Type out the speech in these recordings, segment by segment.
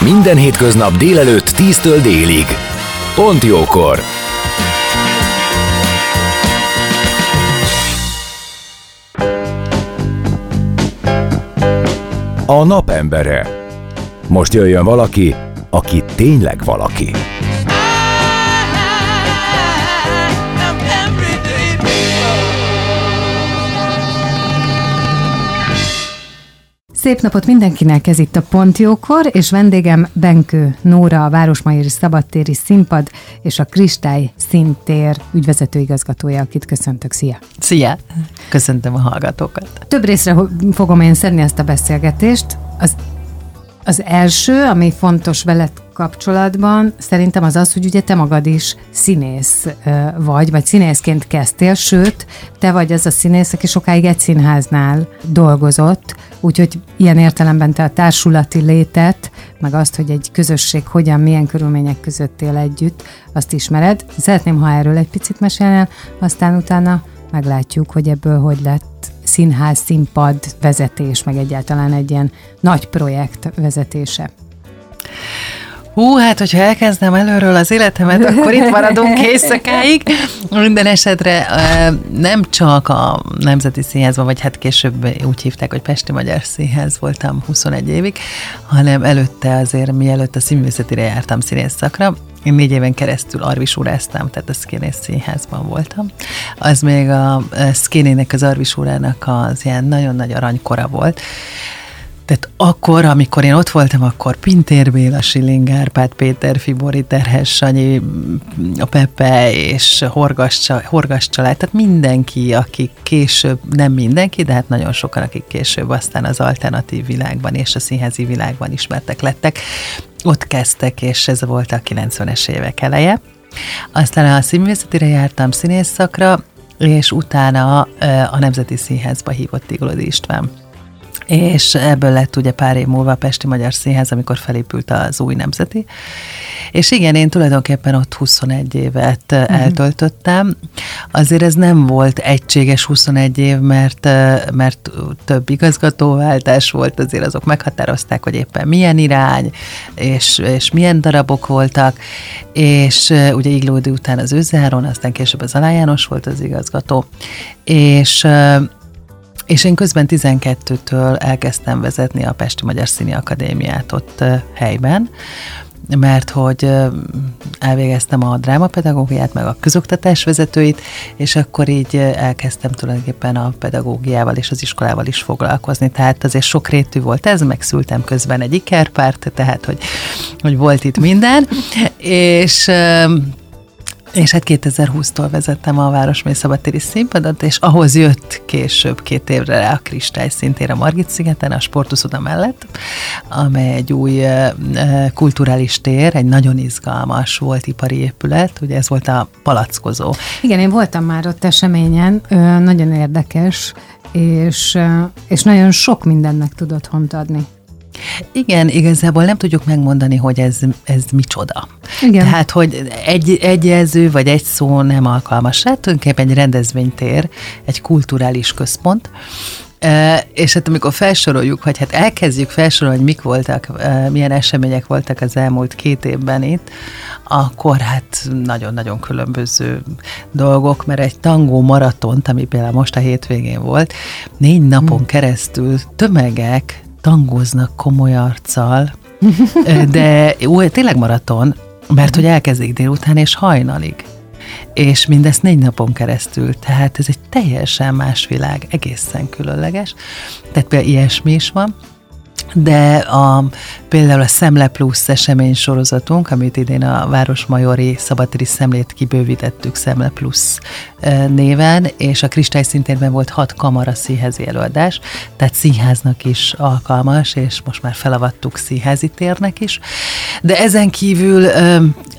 Minden hétköznap délelőtt 10-től délig. Pont jókor! A nap embere. Most jöjjön valaki, aki tényleg valaki. Szép napot mindenkinek, ez itt a Pontjókor, és vendégem Benkő Nóra, a Városmajori Szabadtéri Színpad és a Kristály Szintér ügyvezető igazgatója, akit köszöntök. Szia! Szia! Köszöntöm a hallgatókat. Több részre fogom én szedni ezt a beszélgetést. Az első, ami fontos veled kapcsolatban, szerintem az, hogy ugye te magad is színész vagy színészként kezdtél, sőt, te vagy az a színész, aki sokáig egy színháznál dolgozott, úgyhogy ilyen értelemben te a társulati létet, meg azt, hogy egy közösség hogyan, milyen körülmények között él együtt, azt ismered. Szeretném, ha erről egy picit mesélnél, aztán utána meglátjuk, hogy ebből hogy lett színház, színpad vezetés, meg egyáltalán egy ilyen nagy projekt vezetése. Hát, hogyha elkezdem előről az életemet, akkor itt maradunk éjszakáig. Minden esetre nem csak a Nemzeti Színházban, vagy hát később úgy hívták, hogy Pesti Magyar Színház voltam 21 évig, hanem előtte azért, mielőtt a színművészetire jártam színész szakra, én 4 éven keresztül arvisúráztam, tehát a Szkénész Színházban voltam. Az még a Szkénének, az arvisúrának az ilyen nagyon nagy aranykora volt. Tehát akkor, amikor én ott voltam, akkor Pintér Béla, Schilling Árpád, Péter Fibori, Terhes Sanyi, a Pepe és Horgas család, tehát mindenki, akik később, nem mindenki, de hát nagyon sokan, akik később aztán az alternatív világban és a színházi világban ismertek lettek, ott kezdtek, és ez volt a 90-es évek eleje. Aztán a színművészetire jártam színész szakra, és utána a Nemzeti Színházba hívott Tiglódi István. És ebből lett ugye pár év múlva a Pesti Magyar Színház, amikor felépült az új Nemzeti. És igen, én tulajdonképpen ott 21 évet eltöltöttem. Azért ez nem volt egységes 21 év, mert több igazgatóváltás volt, azért azok meghatározták, hogy éppen milyen irány, és milyen darabok voltak, és ugye Iglódi után az Őzáron, aztán később az Zaná János volt az igazgató, és én közben 12-től elkezdtem vezetni a Pesti Magyar Színi Akadémiát ott helyben, mert hogy elvégeztem a drámapedagógiát, meg a közoktatás vezetőit, és akkor így elkezdtem tulajdonképpen a pedagógiával és az iskolával is foglalkozni. Tehát azért sokrétű volt ez, megszültem közben egy ikerpárt, tehát hogy volt itt minden, és hát 2020-tól vezettem a Városmajori Szabadtéri Színpadot, és ahhoz jött később 2 évre rá a Kristály Szintér a Margitszigeten, a Sportuszoda mellett, amely egy új kulturális tér, egy nagyon izgalmas volt ipari épület, ugye ez volt a palackozó. Igen, én voltam már ott eseményen, nagyon érdekes, és nagyon sok mindennek tud otthont adni. Igen, igazából nem tudjuk megmondani, hogy ez micsoda. Igen. Tehát, hogy egy jelző vagy egy szó nem alkalmas. Hát tulajdonképpen egy rendezvénytér, egy kulturális központ, és hát amikor felsoroljuk, vagy hát elkezdjük felsorolni, hogy mik voltak, milyen események voltak az elmúlt 2 évben itt, akkor hát nagyon-nagyon különböző dolgok, mert egy tangó maratont, ami például most a hétvégén volt, 4 napon keresztül tömegek tangoznak komoly arccal, de tényleg maraton, mert hogy elkezdik délután és hajnalig. És mindezt 4 napon keresztül, tehát ez egy teljesen más világ, egészen különleges. Tehát például ilyesmi is van. de például a Szemle Plusz esemény sorozatunk, amit idén a Városmajori Szabadtéri Szemlét kibővítettük Szemle Plusz néven, és a Kristály Szintérben volt 6 kamara színházi előadás, tehát színháznak is alkalmas, és most már felavattuk színházi térnek is. De ezen kívül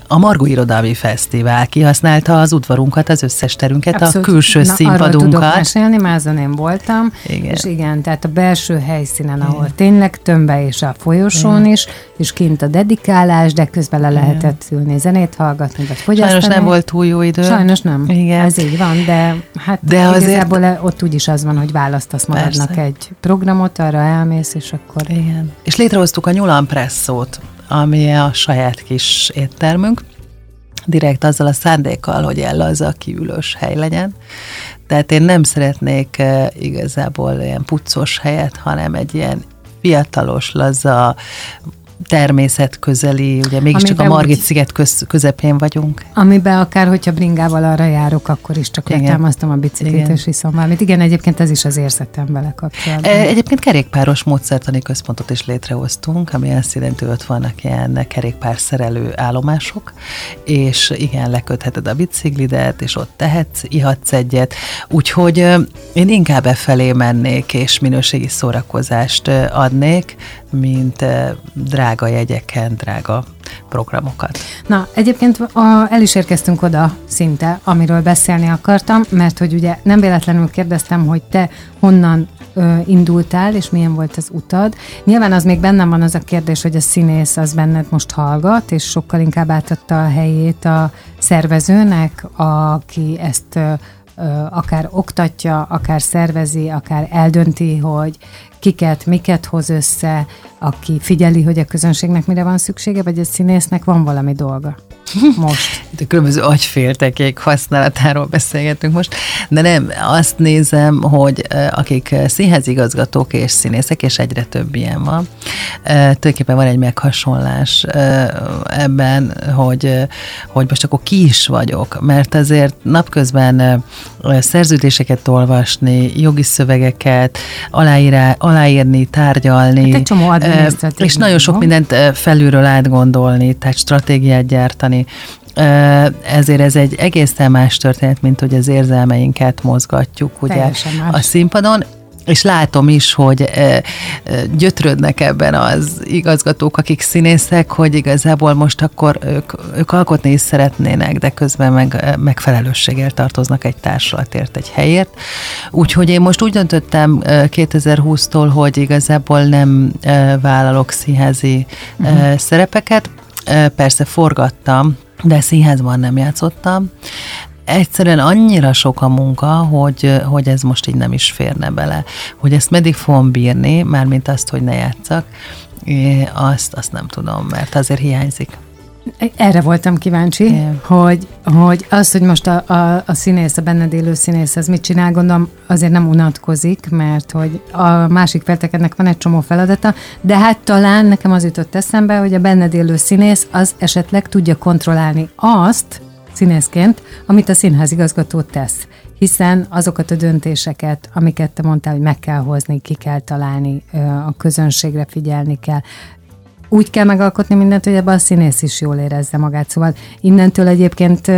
a Margó Irodalmi Fesztivál kihasználta az udvarunkat, az összes terünket, abszolút. A külső színpadunkat. Arról tudok mesélni, már azon én voltam, igen. És igen, tehát a belső helyszínen, ahol igen. Tényleg tömbbe és a folyosón igen. is, és kint a dedikálás, de közben le lehetett ülni, zenét hallgatni, vagy fogyasztani. Sajnos nem volt túl jó idő. Sajnos nem, igen. Ez így van, de hát de igazából azért... ott úgyis az van, hogy választasz magadnak persze. egy programot, arra elmész, és akkor... Igen. És létrehoztuk a nyolampresszót, ami a saját kis éttermünk, direkt azzal a szándékkal, hogy ellaza kiülős hely legyen. Tehát én nem szeretnék igazából ilyen puccos helyet, hanem egy ilyen fiatalos, laza, természetközeli, ugye mégiscsak a Margitsziget közepén vagyunk. Amiben akár, hogyha bringával arra járok, akkor is csak letámasztom a biciklit, igen. és iszom valamit. Igen, egyébként ez is az érzetem vele kapcsolatban. Egyébként kerékpáros módszertani központot is létrehoztunk, ami azt jelenti, hogy ott vannak ilyen kerékpárszerelő állomások, és igen, lekötheted a biciklidet, és ott tehetsz, ihatsz egyet. Úgyhogy én inkább befelé mennék, és minőségi szórakozást adnék, mint drága jegyeken, drága programokat. Na, egyébként el is érkeztünk oda szinte, amiről beszélni akartam, mert hogy ugye nem véletlenül kérdeztem, hogy te honnan indultál, és milyen volt az utad. Nyilván az még bennem van az a kérdés, hogy a színész az benned most hallgat, és sokkal inkább átadta a helyét a szervezőnek, aki ezt akár oktatja, akár szervezi, akár eldönti, hogy kiket, miket hoz össze, aki figyeli, hogy a közönségnek mire van szüksége, vagy a színésznek van valami dolga. Most. A különböző agyféltekék használatáról beszélgetünk most, de nem, azt nézem, hogy akik színházigazgatók és színészek, és egyre több ilyen van, tulajdonképpen van egy meghasonlás ebben, hogy most akkor ki is vagyok, mert azért napközben szerződéseket olvasni, jogi szövegeket, aláírni, tárgyalni, hát csomó és nagyon sok mindent felülről átgondolni, tehát stratégiát gyártani, ezért ez egy egészen más történet, mint hogy az érzelmeinket mozgatjuk ugye, a színpadon, és látom is, hogy gyötrődnek ebben az igazgatók, akik színészek, hogy igazából most akkor ők alkotni is szeretnének, de közben meg felelősséggel tartoznak egy társulatért, egy helyért. Úgyhogy én most úgy döntöttem 2020-tól, hogy igazából nem vállalok színházi szerepeket. Persze forgattam, de színházban nem játszottam. Egyszerűen annyira sok a munka, hogy ez most így nem is férne bele. Hogy ezt meddig fogom bírni, mármint azt, hogy ne játsszak, azt nem tudom, mert azért hiányzik. Erre voltam kíváncsi, hogy az, hogy most a színész, a benned élő színész, ez mit csinál, gondolom azért nem unatkozik, mert hogy a másik feltekednek van egy csomó feladata, de hát talán nekem az jutott eszembe, hogy a benned élő színész az esetleg tudja kontrollálni azt színészként, amit a színházigazgató tesz. Hiszen azokat a döntéseket, amiket te mondtál, hogy meg kell hozni, ki kell találni, a közönségre figyelni kell, úgy kell megalkotni mindent, hogy ebben a színész is jól érezze magát. Szóval innentől egyébként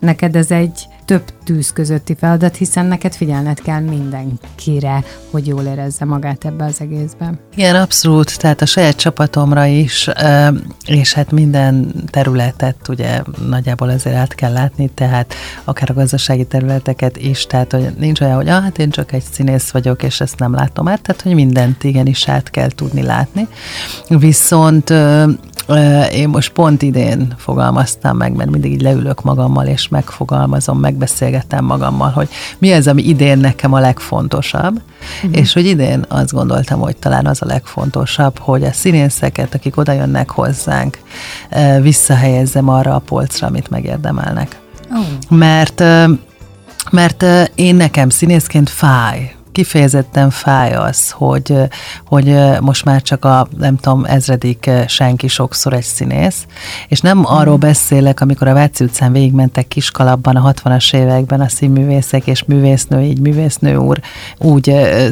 neked ez egy több tűz közötti feladat, hiszen neked figyelned kell mindenkire, hogy jól érezze magát ebbe az egészben. Igen, abszolút, tehát a saját csapatomra is, és hát minden területet ugye nagyjából azért át kell látni, tehát akár a gazdasági területeket is, tehát hogy nincs olyan, hogy hát én csak egy színész vagyok, és ezt nem látom át, tehát hogy mindent igenis át kell tudni látni. Viszont én most pont idén fogalmaztam meg, mert mindig így leülök magammal, és megfogalmazom, megbeszélgetem magammal, hogy mi az, ami idén nekem a legfontosabb, és hogy idén azt gondoltam, hogy talán az a legfontosabb, hogy a színészeket, akik oda jönnek hozzánk, visszahelyezzem arra a polcra, amit megérdemelnek. Mert én nekem színészként fáj kifejezetten fáj az, hogy most már csak a, nem tudom, ezredik senki sokszor egy színész, és nem arról beszélek, amikor a Váci utcán végigmentek kiskalapban a 60-as években a színművészek és művésznő, így művésznő úr, úgy,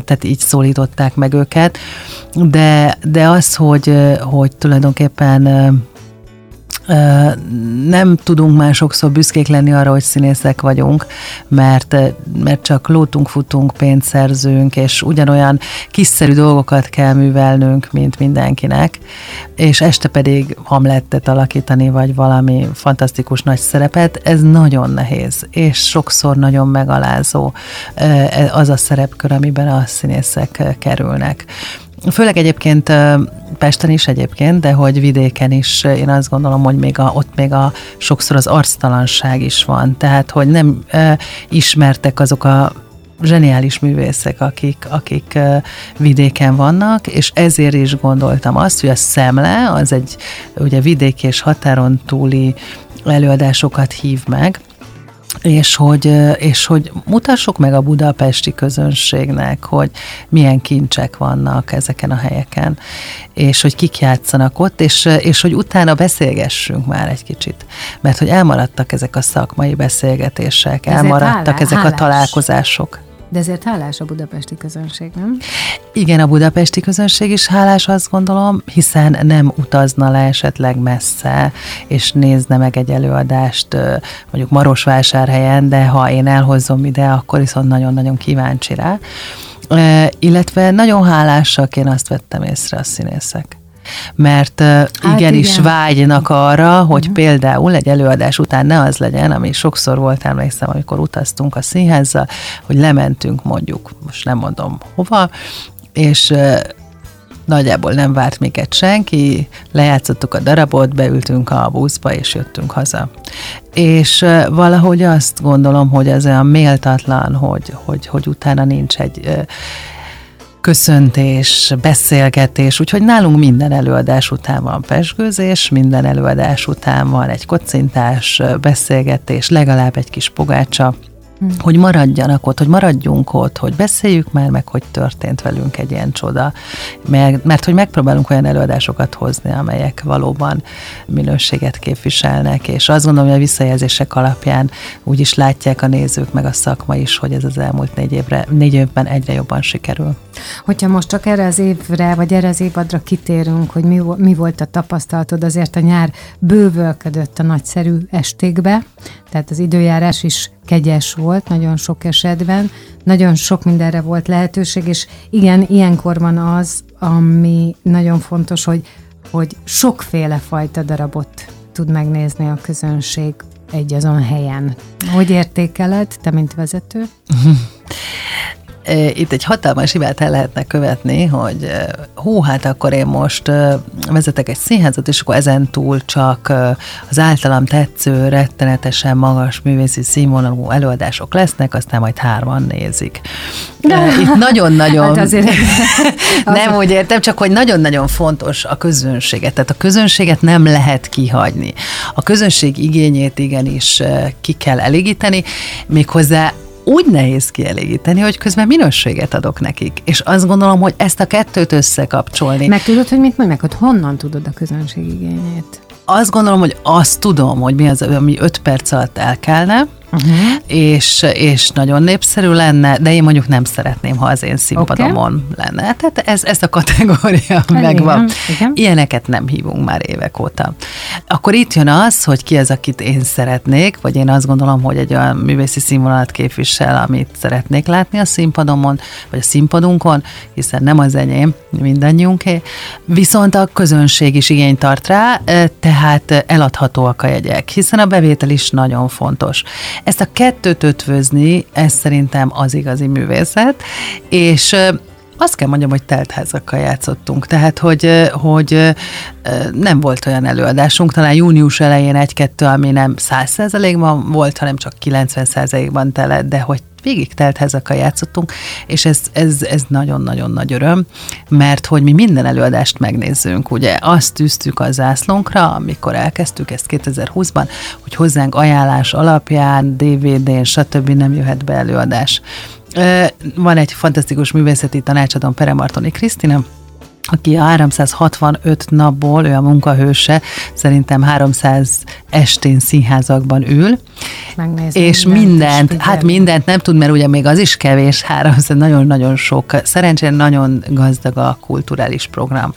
tehát így szólították meg őket, de az, hogy tulajdonképpen nem tudunk már sokszor büszkék lenni arra, hogy színészek vagyunk, mert csak lótunk, futunk, pénzt szerzünk, és ugyanolyan kiszerű dolgokat kell művelnünk, mint mindenkinek, és este pedig Hamletet alakítani, vagy valami fantasztikus nagy szerepet, ez nagyon nehéz, és sokszor nagyon megalázó az a szerepkör, amiben a színészek kerülnek. Főleg egyébként Pesten is egyébként, de hogy vidéken is, én azt gondolom, hogy ott még sokszor az arctalanság is van. Tehát, hogy nem ismertek azok a zseniális művészek, akik vidéken vannak, és ezért is gondoltam azt, hogy a Szemle, az egy ugye vidéki és határon túli előadásokat hív meg, és hogy mutassuk meg a budapesti közönségnek, hogy milyen kincsek vannak ezeken a helyeken, és hogy kik játszanak ott, és hogy utána beszélgessünk már egy kicsit. Mert hogy elmaradtak ezek a szakmai beszélgetések, elmaradtak ezek a találkozások. De ezért hálás a budapesti közönség, nem? Igen, a budapesti közönség is hálás, azt gondolom, hiszen nem utazna le esetleg messze, és nézne meg egy előadást mondjuk Marosvásárhelyen, de ha én elhozom ide, akkor viszont nagyon-nagyon kíváncsi rá. Illetve nagyon hálásak, én azt vettem észre, a színészek. Mert igenis vágynak arra, hogy például egy előadás után ne az legyen, ami sokszor volt, emlékszem, amikor utaztunk a színházzal, hogy lementünk mondjuk, most nem mondom hova, és nagyjából nem várt minket senki, lejátszottuk a darabot, beültünk a buszba, és jöttünk haza. És valahogy azt gondolom, hogy ez olyan méltatlan, hogy utána nincs egy köszöntés, beszélgetés, úgyhogy nálunk minden előadás után van pesgőzés, minden előadás után van egy kocintás, beszélgetés, legalább egy kis pogácsa, hogy maradjanak ott, hogy maradjunk ott, hogy beszéljük már meg, hogy történt velünk egy ilyen csoda. Mert hogy megpróbálunk olyan előadásokat hozni, amelyek valóban minőséget képviselnek, és azt gondolom, hogy a visszajelzések alapján úgy is látják a nézők, meg a szakma is, hogy ez az elmúlt négy évben egyre jobban sikerül. Hogyha most csak erre az évre, vagy erre az évadra kitérünk, hogy mi volt a tapasztalatod, azért a nyár bővölködött a nagyszerű estékbe, tehát az időjárás is kegyes volt nagyon sok esetben, nagyon sok mindenre volt lehetőség, és igen, ilyenkor van az, ami nagyon fontos, hogy sokféle fajta darabot tud megnézni a közönség egy azon helyen. Hogy értékeled, te mint vezető? Itt egy hatalmas hibát el lehetne követni, hogy hát akkor én most vezetek egy színházat, és akkor ezentúl csak az általam tetsző, rettenetesen magas művészi színvonalú előadások lesznek, aztán majd 3-an nézik. Itt nagyon-nagyon... Hát nem úgy értem, csak hogy nagyon-nagyon fontos a közönséget. Tehát a közönséget nem lehet kihagyni. A közönség igényét igenis ki kell elégíteni, méghozzá úgy nehéz kielégíteni, hogy közben minőséget adok nekik. És azt gondolom, hogy ezt a kettőt összekapcsolni. Meg tudod, hogy mit mondják, hogy honnan tudod a közönség igényét? Azt gondolom, hogy azt tudom, hogy mi az, ami 5 perc alatt elkelne, és nagyon népszerű lenne, de én mondjuk nem szeretném, ha az én színpadomon lenne. Tehát ezt a kategória megvan. Igen. Ilyeneket nem hívunk már évek óta. Akkor itt jön az, hogy ki az, akit én szeretnék, vagy én azt gondolom, hogy egy olyan művészi színvonalat képvisel, amit szeretnék látni a színpadomon, vagy a színpadunkon, hiszen nem az enyém, mindannyiunké. Viszont a közönség is igényt tart rá, tehát eladhatóak a jegyek, hiszen a bevétel is nagyon fontos. Ezt a kettőt ötvözni, ez szerintem az igazi művészet, és azt kell mondjam, hogy teltházakkal játszottunk, tehát hogy nem volt olyan előadásunk, talán június elején 1-2, ami nem 100%-ban volt, hanem csak 90%-ban tele, de hogy végig teltházakkal játszottunk, és ez nagyon-nagyon nagy öröm, mert hogy mi minden előadást megnézzünk, ugye azt tűztük a zászlónkra, amikor elkezdtük ezt 2020-ban, hogy hozzánk ajánlás alapján, DVD-n, stb. Nem jöhet be előadás. Van egy fantasztikus művészeti tanácsadom, Peremartoni Krisztina, aki a 365 napból, ő a munkahőse, szerintem 300 estén színházakban ül, megnézni és mindent, hát mindent nem tud, mert ugye még az is kevés, 300, nagyon-nagyon sok, szerencsére nagyon gazdag a kulturális program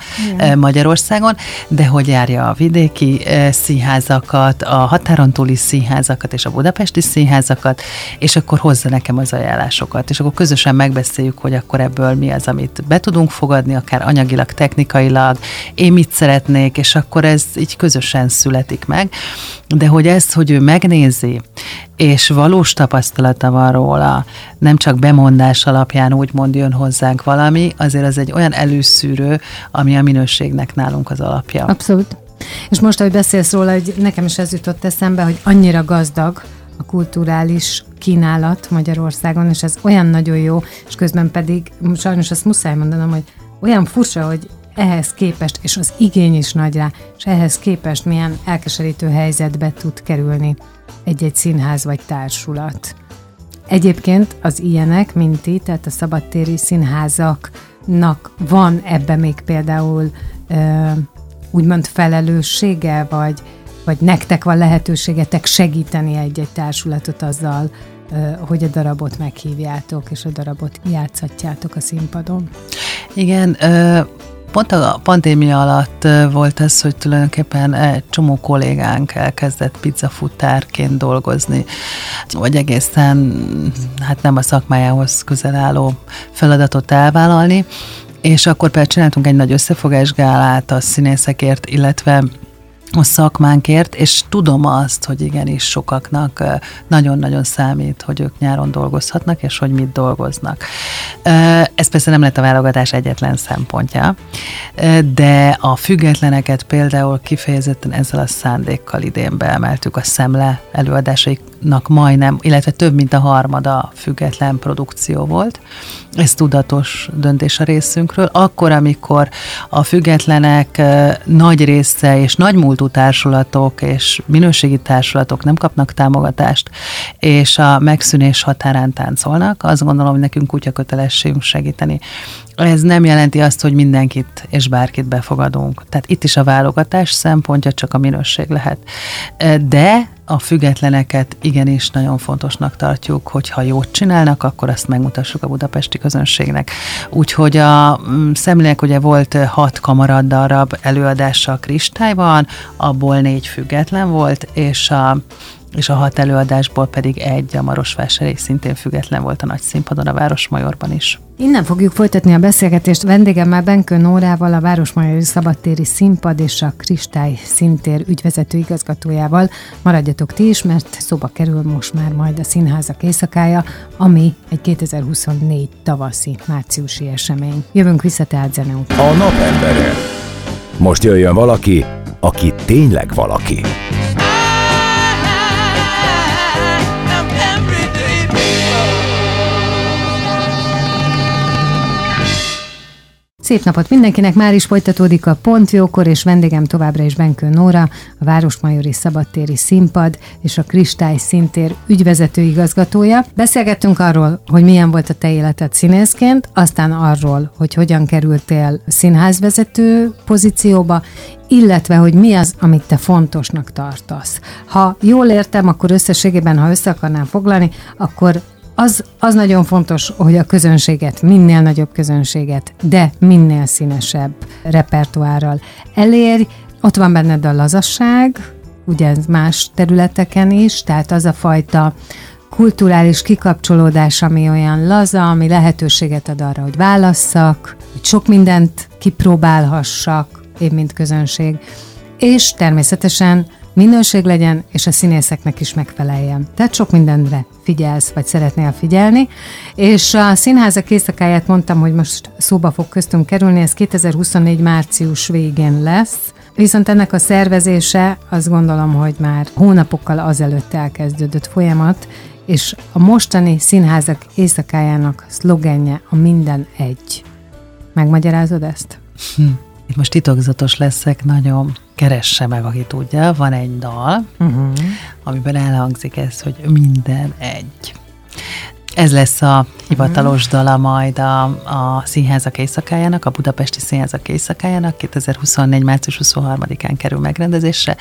Magyarországon, de hogy járja a vidéki színházakat, a határon túli színházakat és a budapesti színházakat, és akkor hozza nekem az ajánlásokat, és akkor közösen megbeszéljük, hogy akkor ebből mi az, amit be tudunk fogadni, akár anyagi technikailag, én mit szeretnék, és akkor ez így közösen születik meg, de hogy ezt, hogy ő megnézi, és valós tapasztalata van róla, nem csak bemondás alapján úgymond jön hozzánk valami, azért az egy olyan előszűrő, ami a minőségnek nálunk az alapja. Abszolút. És most, ahogy beszélsz róla, hogy nekem is ez jutott eszembe, hogy annyira gazdag a kulturális kínálat Magyarországon, és ez olyan nagyon jó, és közben pedig, sajnos azt muszáj mondanom, hogy olyan furcsa, hogy ehhez képest, és az igény is nagy rá, és ehhez képest milyen elkeserítő helyzetbe tud kerülni egy-egy színház vagy társulat. Egyébként az ilyenek, mint ti, tehát a szabadtéri színházaknak van ebben még például úgymond felelőssége, vagy nektek van lehetőségetek segíteni egy-egy társulatot azzal, hogy a darabot meghívjátok, és a darabot játszhatjátok a színpadon. Igen, pont a pandémia alatt volt az, hogy tulajdonképpen egy csomó kollégánk elkezdett pizzafutárként dolgozni, vagy egészen hát nem a szakmájához közel álló feladatot elvállalni, és akkor például csináltunk egy nagy összefogásgálát a színészekért, illetve a szakmánkért, és tudom azt, hogy igenis sokaknak nagyon-nagyon számít, hogy ők nyáron dolgozhatnak, és hogy mit dolgoznak. Ez persze nem lett a válogatás egyetlen szempontja, de a függetleneket például kifejezetten ezzel a szándékkal idén beemeltük, a Szemle előadásaiknak majdnem, illetve több mint a harmada független produkció volt. Ez tudatos döntés a részünkről. Akkor, amikor a függetlenek nagy része és nagy múltú társulatok és minőségi társulatok nem kapnak támogatást, és a megszűnés határán táncolnak, azt gondolom, hogy nekünk kutya kötelességünk segíteni. Ez nem jelenti azt, hogy mindenkit és bárkit befogadunk. Tehát itt is a válogatás szempontja csak a minőség lehet. De a függetleneket igenis nagyon fontosnak tartjuk, hogyha jót csinálnak, akkor azt megmutassuk a budapesti közönségnek. Úgyhogy a Szemlének ugye volt 6 kamaradarab előadása a Kristályban, abból 4 független volt, és a 6 előadásból pedig 1 a Marosvásárhely, szintén független volt a nagy színpadon, a Városmajorban is. Innen fogjuk folytatni a beszélgetést vendégemmel, Benkő Nórával, a Városmajori Szabadtéri Színpad és a Kristály Szintér ügyvezető igazgatójával. Maradjatok ti is, mert szóba kerül most már majd a Színházak éjszakája, ami egy 2024 tavaszi márciusi esemény. Jövünk vissza tehát zene után. A napembere. Most jöjjön valaki, aki tényleg valaki. Szép napot mindenkinek, már is folytatódik a Pontjókor, és vendégem továbbra is Benkő Nóra, a Városmajori Szabadtéri Színpad és a Kristály Szintér ügyvezető igazgatója. Beszélgettünk arról, hogy milyen volt a te életed színészként, aztán arról, hogy hogyan kerültél színházvezető pozícióba, illetve, hogy mi az, amit te fontosnak tartasz. Ha jól értem, akkor összességében, ha össze akarnám foglalni, akkor az nagyon fontos, hogy a közönséget, minél nagyobb közönséget, de minél színesebb repertoárral elérj. Ott van benned a lazasság, ugye más területeken is, tehát az a fajta kulturális kikapcsolódás, ami olyan laza, ami lehetőséget ad arra, hogy válasszak, hogy sok mindent kipróbálhassak, én mint közönség, és természetesen minőség legyen, és a színészeknek is megfeleljen. Tehát sok mindenre figyelsz, vagy szeretnél figyelni. És a Színházak éjszakáját mondtam, hogy most szóba fog köztünk kerülni, ez 2024 március végén lesz. Viszont ennek a szervezése, azt gondolom, hogy már hónapokkal azelőtt elkezdődött folyamat, és a mostani Színházak éjszakájának szlogenje a minden egy. Megmagyarázod ezt? Itt most titokzatos leszek, nagyon keresse meg, aki tudja. Van egy dal, amiben elhangzik ez, hogy minden egy. Ez lesz a hivatalos dala majd a Színházak éjszakájának, a Budapesti Színházak éjszakájának, 2024. március 23-án kerül megrendezésre.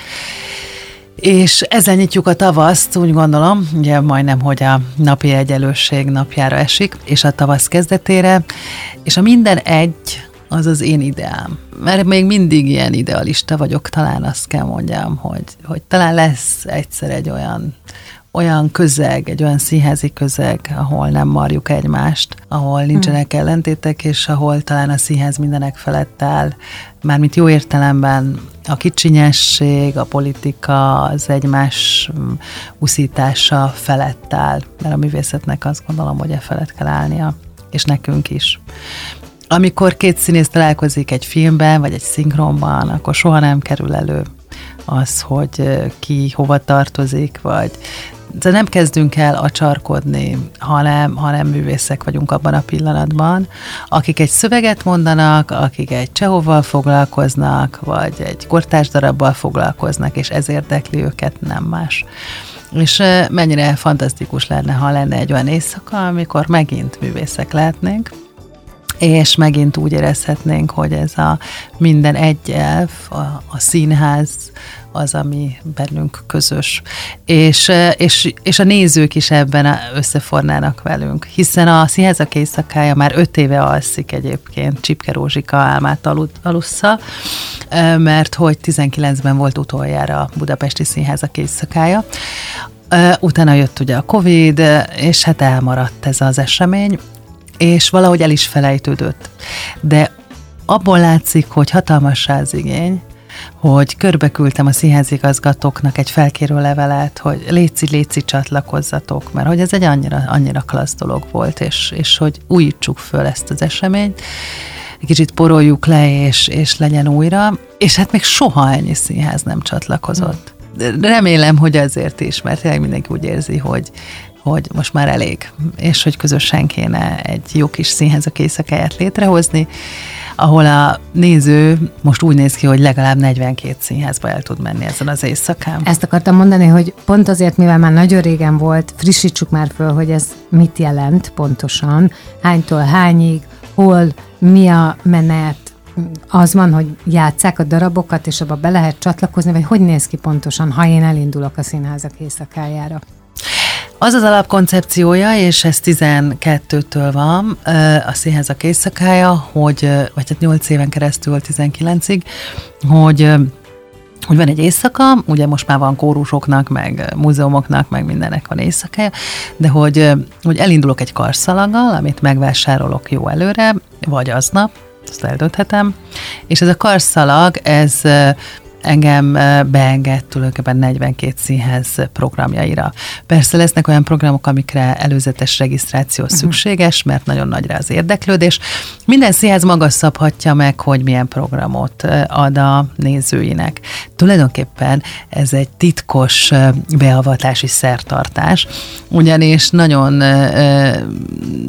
És ezzel nyitjuk a tavaszt, úgy gondolom, ugye majdnem, hogy a napi egyenlőség napjára esik, és a tavasz kezdetére, és a minden egy, az az én ideám. Mert még mindig ilyen idealista vagyok, talán azt kell mondjam, hogy talán lesz egyszer egy olyan közeg, egy olyan színházi közeg, ahol nem marjuk egymást, ahol nincsenek ellentétek, és ahol talán a színház mindenek felett áll. Mármint jó értelemben a kicsinyesség, a politika, az egymás uszítása felett áll. Mert a művészetnek azt gondolom, hogy e felett kell állnia, és nekünk is. Amikor két színész találkozik egy filmben, vagy egy szinkronban, akkor soha nem kerül elő az, hogy ki hova tartozik, vagy de nem kezdünk el acsarkodni, hanem művészek vagyunk abban a pillanatban, akik egy szöveget mondanak, akik egy Csehovval foglalkoznak, vagy egy kortárs darabbal foglalkoznak, és ez érdekli őket, nem más. És mennyire fantasztikus lenne, ha lenne egy olyan éjszaka, amikor megint művészek lehetnénk, és megint úgy érezhetnénk, hogy ez a minden egy elv, a színház az, ami bennünk közös. És a nézők is ebben összefornának velünk, hiszen a Színházak éjszakája már 5 éve alszik egyébként, Cipke Rózsika álmát alussza, mert hogy 19-ben volt utoljára a Budapesti Színházak éjszakája. Utána jött ugye a Covid, és hát elmaradt ez az esemény, és valahogy el is felejtődött. De abból látszik, hogy hatalmassá az igény, hogy körbeküldtem a színházigazgatóknak egy felkérő levelet, hogy léci csatlakozzatok, mert hogy ez egy annyira klassz dolog volt, és hogy újítsuk föl ezt az eseményt, kicsit poroljuk le, és legyen újra, és hát még soha ennyi színház nem csatlakozott. Remélem, hogy azért is, mert tényleg mindenki úgy érzi, hogy most már elég, és hogy közösen kéne egy jó kis Színházak éjszakáját létrehozni, ahol a néző most úgy néz ki, hogy legalább 42 színházba el tud menni ezen az éjszakán. Ezt akartam mondani, hogy pont azért, mivel már nagyon régen volt, frissítsük már föl, hogy ez mit jelent pontosan, hánytól hányig, hol, mi a menet, az van, hogy játsszák a darabokat, és abba be lehet csatlakozni, vagy hogy néz ki pontosan, ha én elindulok a Színházak éjszakájára? Az az alapkoncepciója, és ez 12-től van, a Színházak éjszakája, vagy hát 8 éven keresztül 19-ig, hogy van egy éjszaka, ugye most már van kórusoknak, meg múzeumoknak, meg mindenek van éjszakája, de hogy elindulok egy karszalaggal, amit megvásárolok jó előre, vagy aznap, ezt eldönthetem, és ez a karszalag, ez engem beenged tulajdonképpen 42 színház programjaira. Persze lesznek olyan programok, amikre előzetes regisztráció szükséges, mert nagyon nagy rá az érdeklődés. Minden színház maga szabhatja meg, hogy milyen programot ad a nézőinek. Tulajdonképpen ez egy titkos beavatási szertartás, ugyanis nagyon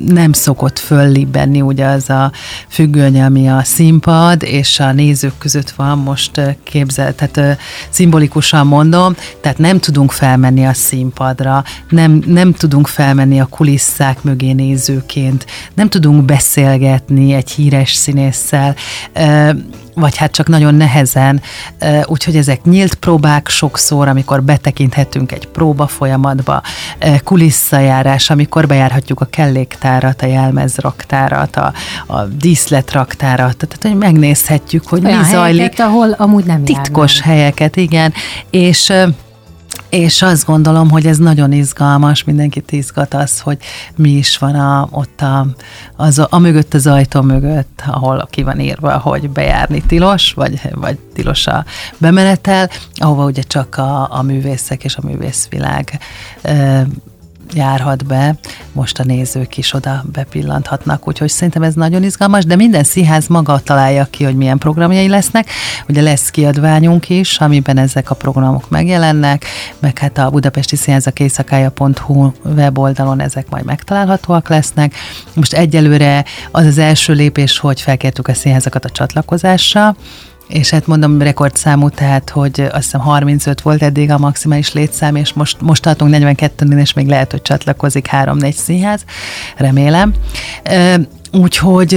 nem szokott föllibbenni ugye az a függöny, ami a színpad, és a nézők között van, most képzel, tehát szimbolikusan mondom, tehát nem tudunk felmenni a színpadra, nem tudunk felmenni a kulisszák mögé nézőként, nem tudunk beszélgetni egy híres színésszel, vagy hát csak nagyon nehezen, úgyhogy ezek nyílt próbák sokszor, amikor betekinthetünk egy próba folyamatba, kulisszajárás, amikor bejárhatjuk a kelléktárat, a jelmezraktárat, a díszletraktárat, tehát hogy megnézhetjük, hogy olyan mi zajlik. Helyeket, ahol amúgy nem titkos járnám. Helyeket, igen, és azt gondolom, hogy ez nagyon izgalmas, mindenkit izgat az, hogy mi is van ott a mögött, az ajtó mögött, ahol ki van írva, hogy bejárni tilos, vagy tilos a bemenetel, ahova ugye csak a művészek és a művészvilág járhat be, most a nézők is oda bepillanthatnak, úgyhogy szerintem ez nagyon izgalmas, de minden színház maga találja ki, hogy milyen programjai lesznek, ugye lesz kiadványunk is, amiben ezek a programok megjelennek, meg hát a budapesti színházak éjszakája.hu weboldalon ezek majd megtalálhatóak lesznek. Most egyelőre az első lépés, hogy felkértük a színházakat a csatlakozásra, És hát mondom, rekordszámú, tehát hogy azt hiszem 35 volt eddig a maximális létszám, és most tartunk 42-nél, és még lehet, hogy csatlakozik 3-4 színház, remélem. Úgyhogy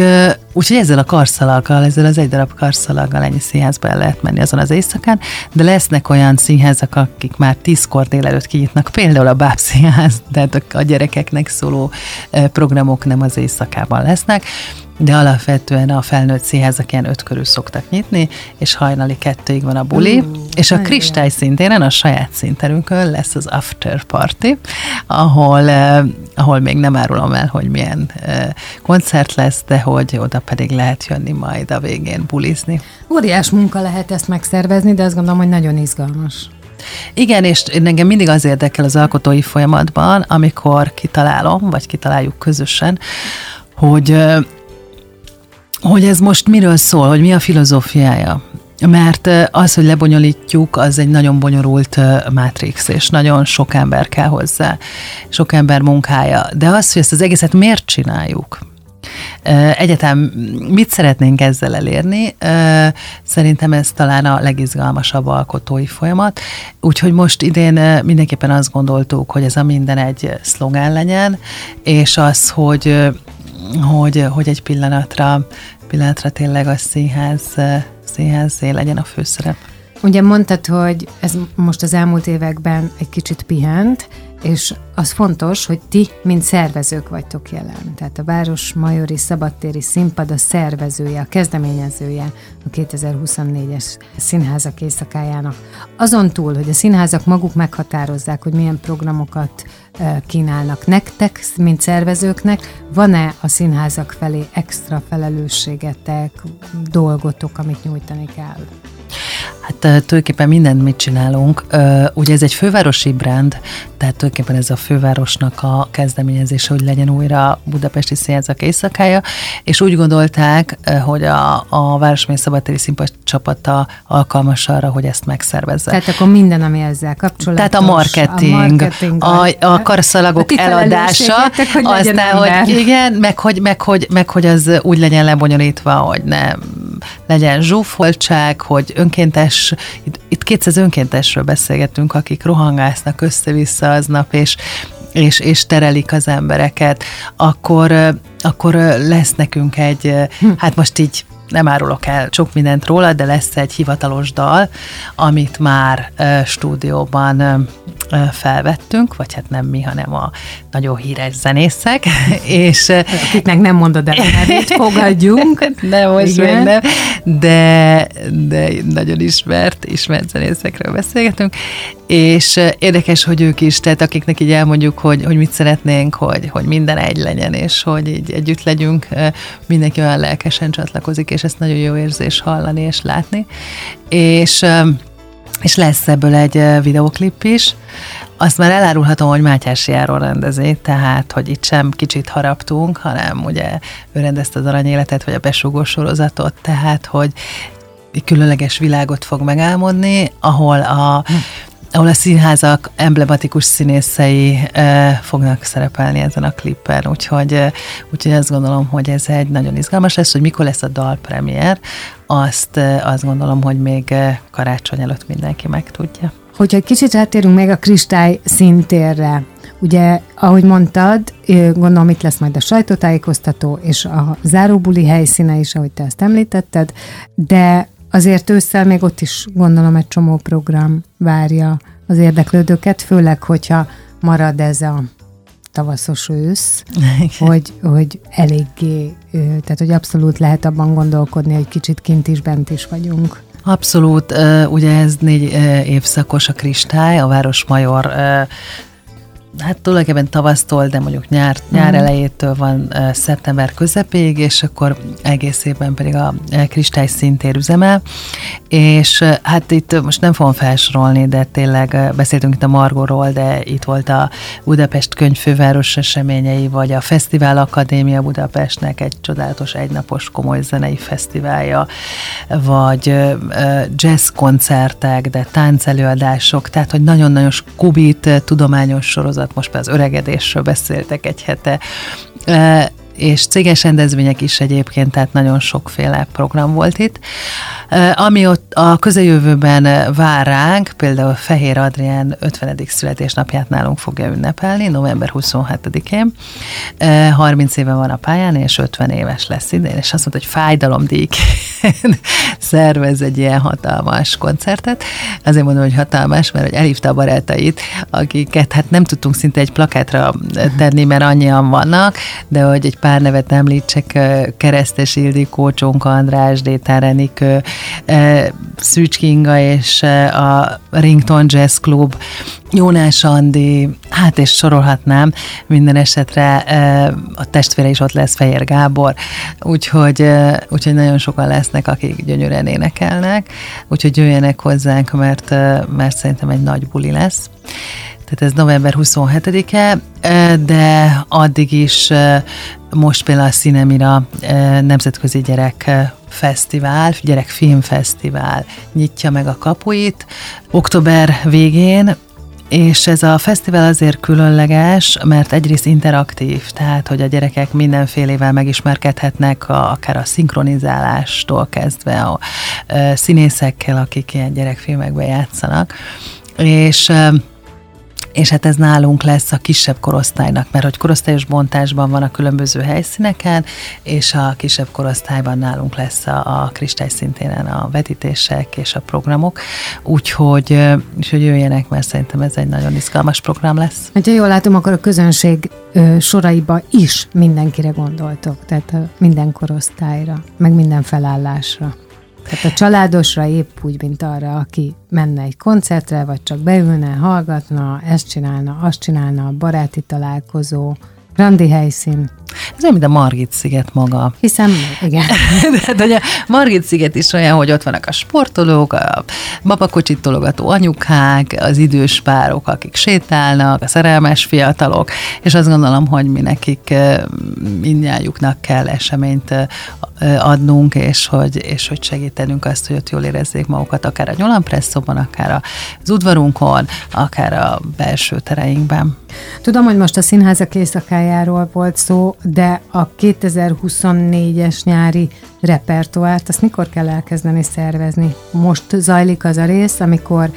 ezzel a karszalaggal, ezzel az egy darab karszalaggal ennyi színházba el lehet menni azon az éjszakán, de lesznek olyan színházak, akik már 10-kor délelőtt kinyitnak, például a bábszínház, tehát a gyerekeknek szóló programok nem az éjszakában lesznek, de alapvetően a felnőtt színházak ilyen 5 körül szoktak nyitni, és hajnali 2-ig van a buli, és a Kristály Szintéren, a saját színterünkön lesz az after party, ahol még nem árulom el, hogy milyen koncert lesz, de hogy oda pedig lehet jönni majd a végén bulizni. Óriás munka lehet ezt megszervezni, de azt gondolom, hogy nagyon izgalmas. Igen, és engem mindig az érdekel az alkotói folyamatban, amikor kitalálom, vagy kitaláljuk közösen, hogy ez most miről szól, hogy mi a filozófiája. Mert az, hogy lebonyolítjuk, az egy nagyon bonyolult mátrix, és nagyon sok ember kell hozzá, sok ember munkája. De az, hogy ezt az egészet miért csináljuk? Egyáltalán mit szeretnénk ezzel elérni? Szerintem ez talán a legizgalmasabb alkotói folyamat. Úgyhogy most idén mindenképpen azt gondoltuk, hogy ez a minden egy szlogán legyen, és az, hogy egy pillanatra tényleg a színházzé legyen a főszerep. Ugye mondtad, hogy ez most az elmúlt években egy kicsit pihent, és az fontos, hogy ti, mint szervezők vagytok jelen. Tehát a Városmajori Szabadtéri Színpad a szervezője, a kezdeményezője a 2024-es Színházak éjszakájának. Azon túl, hogy a színházak maguk meghatározzák, hogy milyen programokat kínálnak nektek, mint szervezőknek, van-e a színházak felé extra felelősségetek, dolgotok, amit nyújtani kell? Hát tulajdonképpen mindent mit csinálunk. Ugye ez egy fővárosi brand, tehát tulajdonképpen ez a fővárosnak a kezdeményezése, hogy legyen újra Budapesti Színházak éjszakája, és úgy gondolták, hogy a Városmajori Szabadtéri Színpad csapata alkalmas arra, hogy ezt megszervezze. Tehát akkor minden, ami ezzel kapcsolatos. Tehát a marketing a karszalagok eladása, hogy aztán, hogy igen, meg hogy az úgy legyen lebonyolítva, hogy nem legyen zsúfoltság, hogy önkéntes, itt 200 önkéntesről beszélgetünk, akik rohangásznak össze-vissza aznap, és terelik az embereket, akkor lesz nekünk egy, hát most így nem árulok el sok mindent róla, de lesz egy hivatalos dal, amit már stúdióban felvettünk, vagy hát nem mi, hanem a nagyon híres zenészek. Akiknek nem mondod el, mert fogadjunk. Nem, most még nem. De nagyon ismert zenészekről beszélgetünk, és érdekes, hogy ők is, tehát akiknek így elmondjuk, hogy mit szeretnénk, hogy minden egy legyen, és hogy így együtt legyünk, mindenki olyan lelkesen csatlakozik, és ezt nagyon jó érzés hallani és látni. És lesz ebből egy videóklip is. Azt már elárulhatom, hogy Mátyási Áron rendezi, tehát, hogy itt sem kicsit haraptunk, hanem ugye ő rendezte az Aranyéletet, vagy a Besúgó sorozatot, tehát, hogy különleges világot fog megálmodni, ahol a színházak emblematikus színészei fognak szerepelni ezen a klippen, úgyhogy azt gondolom, hogy ez egy nagyon izgalmas lesz, hogy mikor lesz a dalpremiér, azt gondolom, hogy még karácsony előtt mindenki megtudja. Hogyha egy kicsit rátérünk még a Kristály Szintérre, ugye, ahogy mondtad, gondolom itt lesz majd a sajtótájékoztató, és a záróbuli helyszíne is, ahogy te ezt említetted, de azért ősszel még ott is gondolom egy csomó program várja az érdeklődőket, főleg, hogyha marad ez a tavaszos ősz, hogy eléggé, tehát hogy abszolút lehet abban gondolkodni, hogy kicsit kint is, bent is vagyunk. Abszolút, ugye ez 4 évszakos a Kristály, a Városmajor, hát tulajdonképpen tavasztól, de mondjuk nyár elejétől van szeptember közepéig, és akkor egész évben pedig a Kristály Színtér üzemel, és hát itt most nem fogom felsorolni, de tényleg beszéltünk itt a Margóról, de itt volt a Budapest könyvfőváros eseményei, vagy a Fesztivál Akadémia Budapestnek egy csodálatos egynapos komoly zenei fesztiválja, vagy jazz koncertek, de táncelőadások, tehát hogy nagyon-nagyon kubit tudományos sorozat, most már az öregedésről beszéltek egy hete, és céges rendezvények is egyébként, tehát nagyon sokféle program volt itt. Ami ott a közeljövőben vár ránk, például Fehér Adrián 50. születésnapját nálunk fogja ünnepelni, november 27-én. 30 éve van a pályán, és 50 éves lesz idén, és azt mondta, hogy fájdalomdíjként szervez egy ilyen hatalmas koncertet. Azért mondom, hogy hatalmas, mert hogy elhívta a barátait, akiket hát nem tudtunk szinte egy plakátra tenni, mert annyian vannak, de hogy egy pár nevet említsek, Keresztes Ildikó, Csonka András, Détán Renikő, Szűcs Kinga és a Rington Jazz Club, Jónás Andi, hát és sorolhatnám, minden esetre a testvére is ott lesz, Fehér Gábor, úgyhogy nagyon sokan lesznek, akik gyönyörűen énekelnek, úgyhogy jöjjenek hozzánk, mert szerintem egy nagy buli lesz. Tehát ez november 27-e, de addig is most például a Cinemira Nemzetközi Gyerekfesztivál, Gyerekfilmfesztivál nyitja meg a kapuit október végén, és ez a fesztivál azért különleges, mert egyrészt interaktív, tehát hogy a gyerekek mindenfélével megismerkedhetnek, akár a szinkronizálástól kezdve a színészekkel, akik ilyen gyerekfilmekben játszanak, és hát ez nálunk lesz a kisebb korosztálynak, mert hogy korosztályos bontásban van a különböző helyszíneken, és a kisebb korosztályban nálunk lesz a Kristály Szintéren a vetítések és a programok, úgyhogy jöjjenek, mert szerintem ez egy nagyon izgalmas program lesz. Ha jól látom, akkor a közönség soraiba is mindenkire gondoltok, tehát minden korosztályra, meg minden felállásra. Tehát a családosra épp úgy, mint arra, aki menne egy koncertre, vagy csak beülne, hallgatna, ezt csinálna, azt csinálna, baráti találkozó, randi helyszín. Ez olyan, mint a Margitsziget maga. Hiszen, igen. De a Margitsziget is olyan, hogy ott vannak a sportolók, a babakocsit tologató anyukák, az idős párok, akik sétálnak, a szerelmes fiatalok, és azt gondolom, hogy mi nekik mindnyájuknak kell eseményt adnunk, és hogy segítenünk azt, hogy ott jól érezzék magukat, akár a nyolampresszóban, akár az udvarunkon, akár a belső tereinkben. Tudom, hogy most a Színházak éjszakájáról volt szó, de a 2024-es nyári repertoárt, azt mikor kell elkezdeni szervezni? Most zajlik az a rész, amikor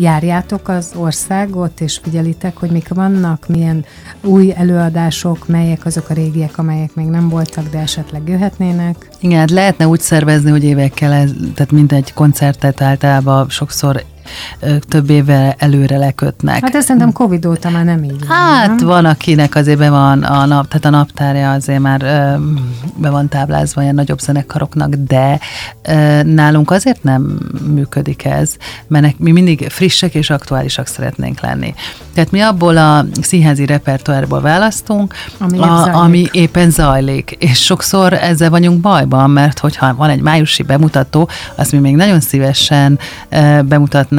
járjátok az országot, és figyelitek, hogy mik vannak, milyen új előadások, melyek azok a régiek, amelyek még nem voltak, de esetleg jöhetnének. Igen, lehetne úgy szervezni, hogy évekkel, tehát mindegy koncertet általában sokszor több évvel előre lekötnek. Hát ezt szerintem Covid óta már nem így. Hát nem? Van, akinek azért be van tehát a naptárja azért már be van táblázva ilyen nagyobb zenekaroknak, de nálunk azért nem működik ez, mert mi mindig frissek és aktuálisak szeretnénk lenni. Tehát mi abból a színházi repertoárból választunk, ami éppen zajlik. És sokszor ezzel vagyunk bajban, mert hogyha van egy májusi bemutató, azt mi még nagyon szívesen bemutatjuk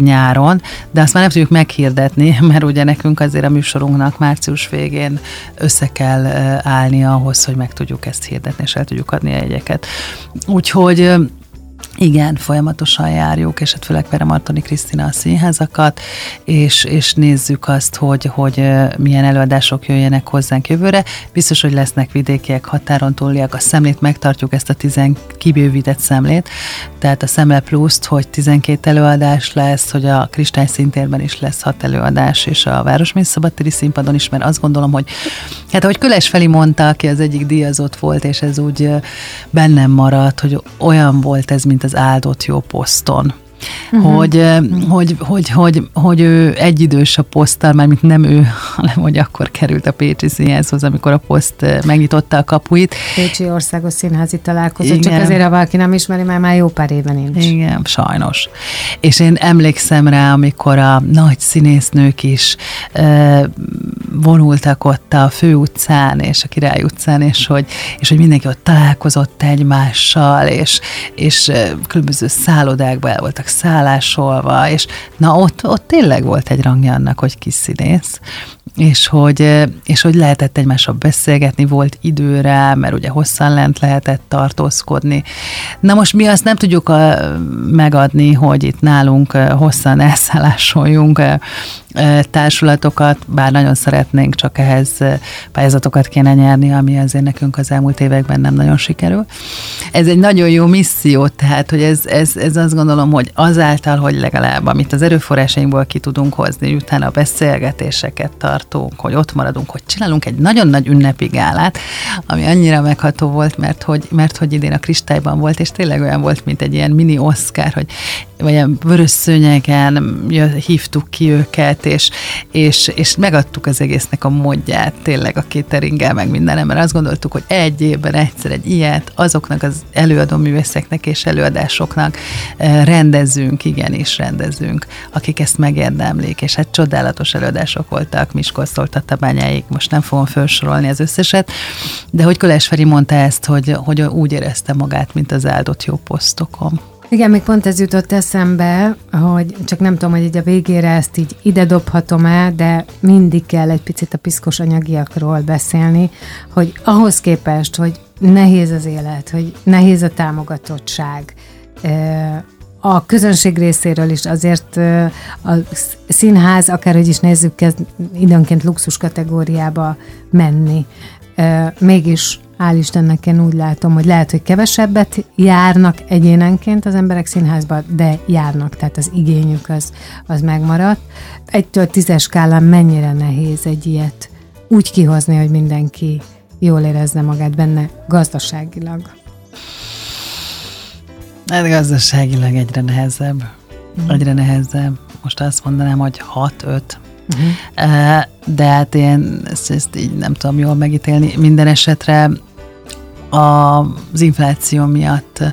nyáron, de azt már nem tudjuk meghirdetni, mert ugye nekünk azért a műsorunknak március végén össze kell állni ahhoz, hogy meg tudjuk ezt hirdetni, és el tudjuk adni a jegyeket. Úgyhogy igen, folyamatosan járjuk, és hát főleg Peremartoni Krisztina a színházakat, és nézzük azt, hogy milyen előadások jöjjenek hozzánk jövőre. Biztos, hogy lesznek vidékiek, határon túliak, a Szemlét megtartjuk, ezt a 10 kibővített Szemlét, tehát a Szemle pluszt, hogy 12 előadás lesz, hogy a Kristály Szintérben is lesz 6 előadás, és a Városmajori Szabadtéri Színpadon is, mert azt gondolom, hogy hát ahogy Köles Feri mondta, aki az egyik díjazott volt, és ez úgy bennem maradt, hogy olyan volt ez, mint az áldott jó poszton. Uh-huh. Hogy ő egyidős a poszttal, mármint nem ő, hanem hogy akkor került a Pécsi Színházhoz, amikor a poszt megnyitotta a kapuit. Pécsi Országos Színházi Találkozó, csak azért, ha valaki nem ismeri, mert már jó pár éve nincs. Igen, sajnos. És én emlékszem rá, amikor a nagy színésznők is vonultak ott a Fő utcán és a Király utcán, és hogy mindenki ott találkozott egymással, és különböző szállodákban el voltak szállásolva, és na ott tényleg volt egy rangja annak, hogy ki színész, És hogy lehetett egymással beszélgetni, volt idő rá, mert ugye hosszan lent lehetett tartózkodni. Na most mi azt nem tudjuk megadni, hogy itt nálunk hosszan elszállásoljunk társulatokat, bár nagyon szeretnénk, csak ehhez pályázatokat kéne nyerni, ami azért nekünk az elmúlt években nem nagyon sikerül. Ez egy nagyon jó misszió, tehát, hogy ez azt gondolom, hogy azáltal, hogy legalább amit az erőforrásainkból ki tudunk hozni, utána a beszélgetéseket tartunk, hogy ott maradunk, hogy csinálunk egy nagyon nagy ünnepi gálát, ami annyira megható volt, mert hogy idén a Kristályban volt, és tényleg olyan volt, mint egy ilyen mini Oscar, hogy vagy a vörös szőnyegen hívtuk ki őket, és megadtuk az egésznek a módját, tényleg a cateringgel, meg mindenem, mert azt gondoltuk, hogy egy évben egyszer egy ilyet azoknak az előadó művészeknek és előadásoknak rendezünk, igenis rendezünk, akik ezt megérdemlik, és hát csodálatos előadások voltak, Miskolctól Tatabányáig, most nem fogom felsorolni az összeset, de hogy Köles Feri mondta ezt, hogy úgy érezte magát, mint az áldott jó posztokon. Igen, még pont ez jutott eszembe, hogy csak nem tudom, hogy így a végére ezt így ide dobhatom el, de mindig kell egy picit a piszkos anyagiakról beszélni, hogy ahhoz képest, hogy nehéz az élet, hogy nehéz a támogatottság. A közönség részéről is azért a színház, akárhogy is nézzük, kezd időnként luxus kategóriába menni. Mégis hál' Istennek én úgy látom, hogy lehet, hogy kevesebbet járnak egyénenként az emberek színházba, de járnak, tehát az igényük az megmaradt. 1-10-es skálán mennyire nehéz egy ilyet úgy kihozni, hogy mindenki jól érezze magát benne gazdaságilag? Hát gazdaságilag egyre nehezebb. Most azt mondanám, hogy 6-5. Uh-huh. De hát én ezt így nem tudom jól megítélni. Minden esetre az infláció miatt,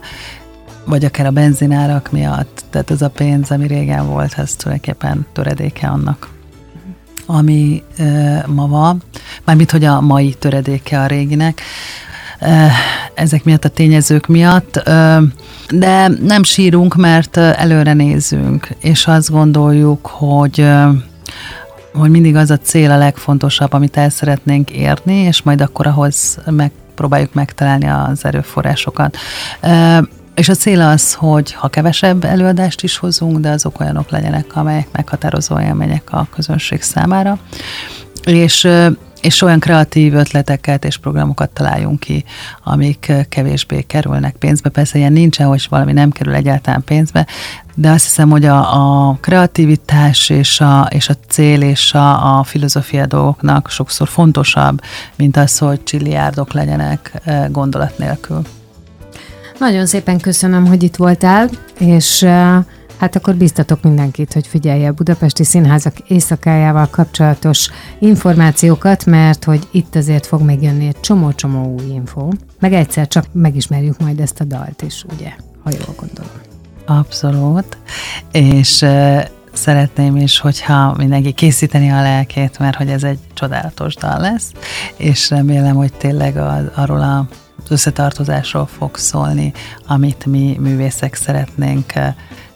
vagy akár a benzinárak miatt, tehát az a pénz, ami régen volt, az tulajdonképpen töredéke annak, ami ma van. Mármint, hogy a mai töredéke a réginek. Ezek miatt, a tényezők miatt, de nem sírunk, mert előre nézünk, és azt gondoljuk, hogy mindig az a cél a legfontosabb, amit el szeretnénk érni, és majd akkor ahhoz megpróbáljuk megtalálni az erőforrásokat. És a cél az, hogy ha kevesebb előadást is hozunk, de azok olyanok legyenek, amelyek meghatározó élmények a közönség számára. És olyan kreatív ötleteket és programokat találjunk ki, amik kevésbé kerülnek pénzbe. Persze ilyen nincsen, hogy valami nem kerül egyáltalán pénzbe, de azt hiszem, hogy a kreativitás és a cél és a filozófia dolgoknak sokszor fontosabb, mint az, hogy csilliárdok legyenek gondolat nélkül. Nagyon szépen köszönöm, hogy itt voltál, és hát akkor biztatok mindenkit, hogy figyelje a Budapesti Színházak éjszakájával kapcsolatos információkat, mert hogy itt azért fog megjönni egy csomó-csomó új infó. Meg egyszer csak megismerjük majd ezt a dalt is, ugye? Ha jól gondolom. Abszolút. És szeretném is, hogyha mindenki készíteni a lelkét, mert hogy ez egy csodálatos dal lesz, és remélem, hogy tényleg arról az összetartozásról fog szólni, amit mi művészek szeretnénk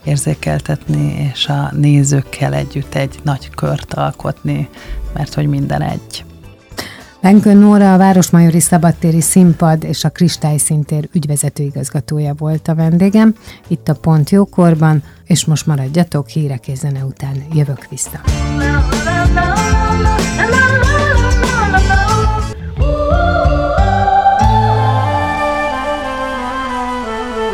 érzékeltetni, és a nézőkkel együtt egy nagy kört alkotni, mert hogy minden egy. Benkő Nóra, a Városmajori Szabadtéri Színpad és a Kristály Szintér ügyvezető igazgatója volt a vendégem, itt a Pont Jókorban, és most maradjatok, hírek és zene után jövök vissza.